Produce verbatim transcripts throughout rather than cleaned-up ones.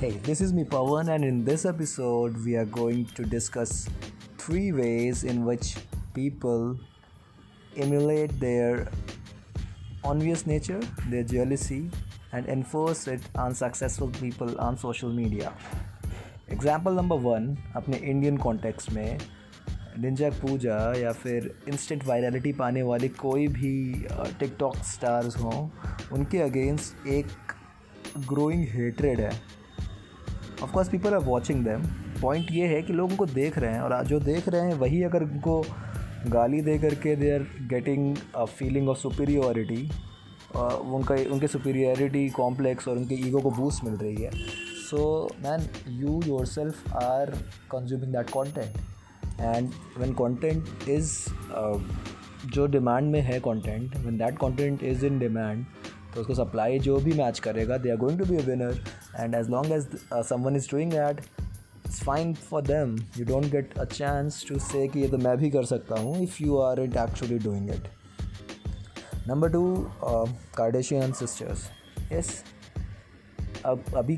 Hey, this is me Pawan, and in this episode we are going to discuss three ways in which people emulate their envious nature, their jealousy, and enforce it on successful people on social media. Example number one, अपने Indian context में ninja पूजा या फिर instant virality पाने वाले कोई भी TikTok stars हों, उनके against एक growing hatred है. Of course, people are watching them. Point ये है कि लोग उनको देख रहे हैं, और जो देख रहे हैं वही अगर उनको गाली दे करके they are getting a feeling of superiority, उनका उनके superiority complex और उनके ego को boost मिल रही है. So man, you yourself are consuming that content, and when content is uh, जो demand में है content, when that content is in demand, तो उसको supply जो भी match करेगा, they are going to be a winner. And as long as uh, someone is doing that, it's fine for them. You don't get a chance to say कि ये तो मैं भी कर सकता हूँ if you aren't actually doing it. Number two, uh, Kardashian sisters. Yes, अब अभी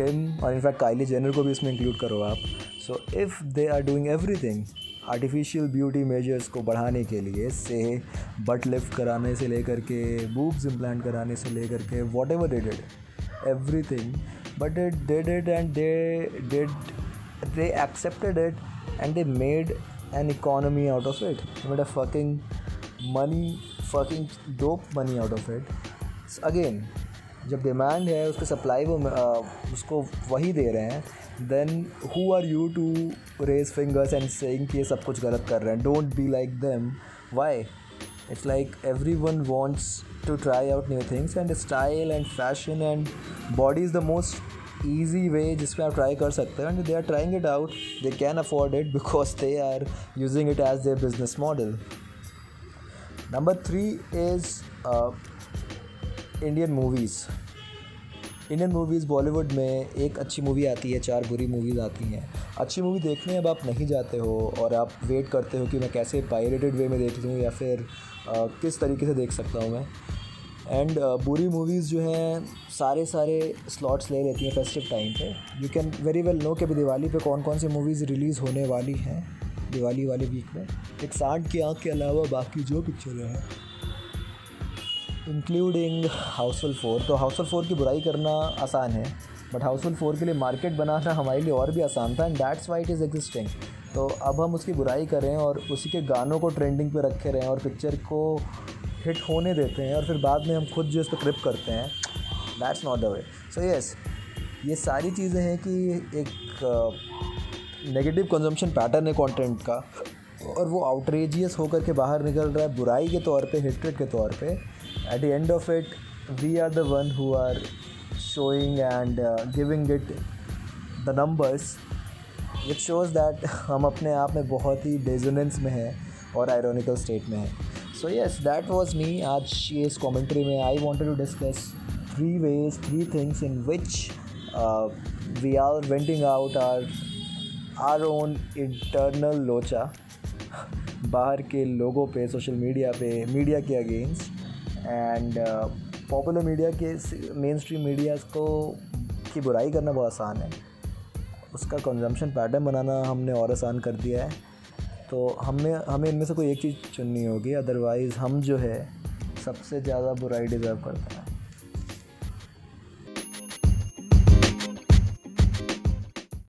किम और इनफैक्ट काइली जेनर को भी इसमें इंक्लूड करो आप. So if they are doing everything artificial beauty measures को बढ़ाने के लिए, से बट लिफ्ट कराने से लेकर के बूब्स इम्प्लांट कराने से लेकर के whatever they did, everything, but they did it and they did they accepted it and they made an economy out of it. They made a fucking money, fucking dope money out of it. So again, जब demand है उसके supply वो uh, उसको वही दे रहे हैं, then who are you to raise fingers and saying कि ये सब कुछ गलत कर रहे हैं? Don't be like them. Why? It's like everyone wants to try out new things, and style and fashion and body is the most easy way जिसमें आप try कर सकते हैं, and they are trying it out, they can afford it because they are using it as their business model. Number three is uh, Indian movies. Indian movies, Bollywood में एक अच्छी movie आती है, चार बुरी movies आती हैं. अच्छी मूवी देखने अब आप नहीं जाते हो, और आप वेट करते हो कि मैं कैसे पायरेटेड वे में देख लूँ या फिर आ, किस तरीके से देख सकता हूँ मैं. एंड बुरी मूवीज़ जो हैं सारे सारे स्लॉट्स ले लेती हैं फेस्टिव टाइम पे. You can very well know कि अभी दिवाली पे कौन कौन सी मूवीज़ रिलीज़ होने वाली हैं दिवाली वाले वीक में. एक सांड की आँख के अलावा बाकी जो पिक्चरें हैं, इंक्लूडिंग हाउसफुल फोर. तो हाउसफुल फोर की बुराई करना आसान है, बट हाउसफुल फोर के लिए मार्केट बनाना हमारे लिए और भी आसान था, and that's why it is existing. तो अब हम उसकी बुराई कर रहे हैं और उसी के गानों को ट्रेंडिंग पे रखे रहे हैं, और पिक्चर को हिट होने देते हैं, और फिर बाद में हम खुद जो उस पर क्रिप करते हैं. That's not the way. So yes, ये सारी चीज़ें हैं कि एक नेगेटिव कंजम्पशन पैटर्न है कंटेंट का, और वो आउटरेजियस होकर के बाहर निकल रहा है बुराई के तौर पे, हेट्रेड के तौर पे. At the end of it, we are the one who are showing and uh, giving it the numbers, which shows that हम अपने आप में बहुत ही dissonance में हैं और ironical state में हैं. So yes, that was me. आज इस commentary में I wanted to discuss three ways, three things in which uh, we are venting out our our own internal locha बाहर के लोगों पे, social media पे, media के against, and uh, popular media के मेन स्ट्रीम मीडिया को की बुराई करना बहुत आसान है, उसका कंजम्पशन पैटर्न बनाना हमने और आसान कर दिया है. तो हमें हमें इनमें से कोई एक चीज़ चुननी होगी, अदरवाइज़ हम जो है सबसे ज़्यादा बुराई डिज़र्व करते हैं.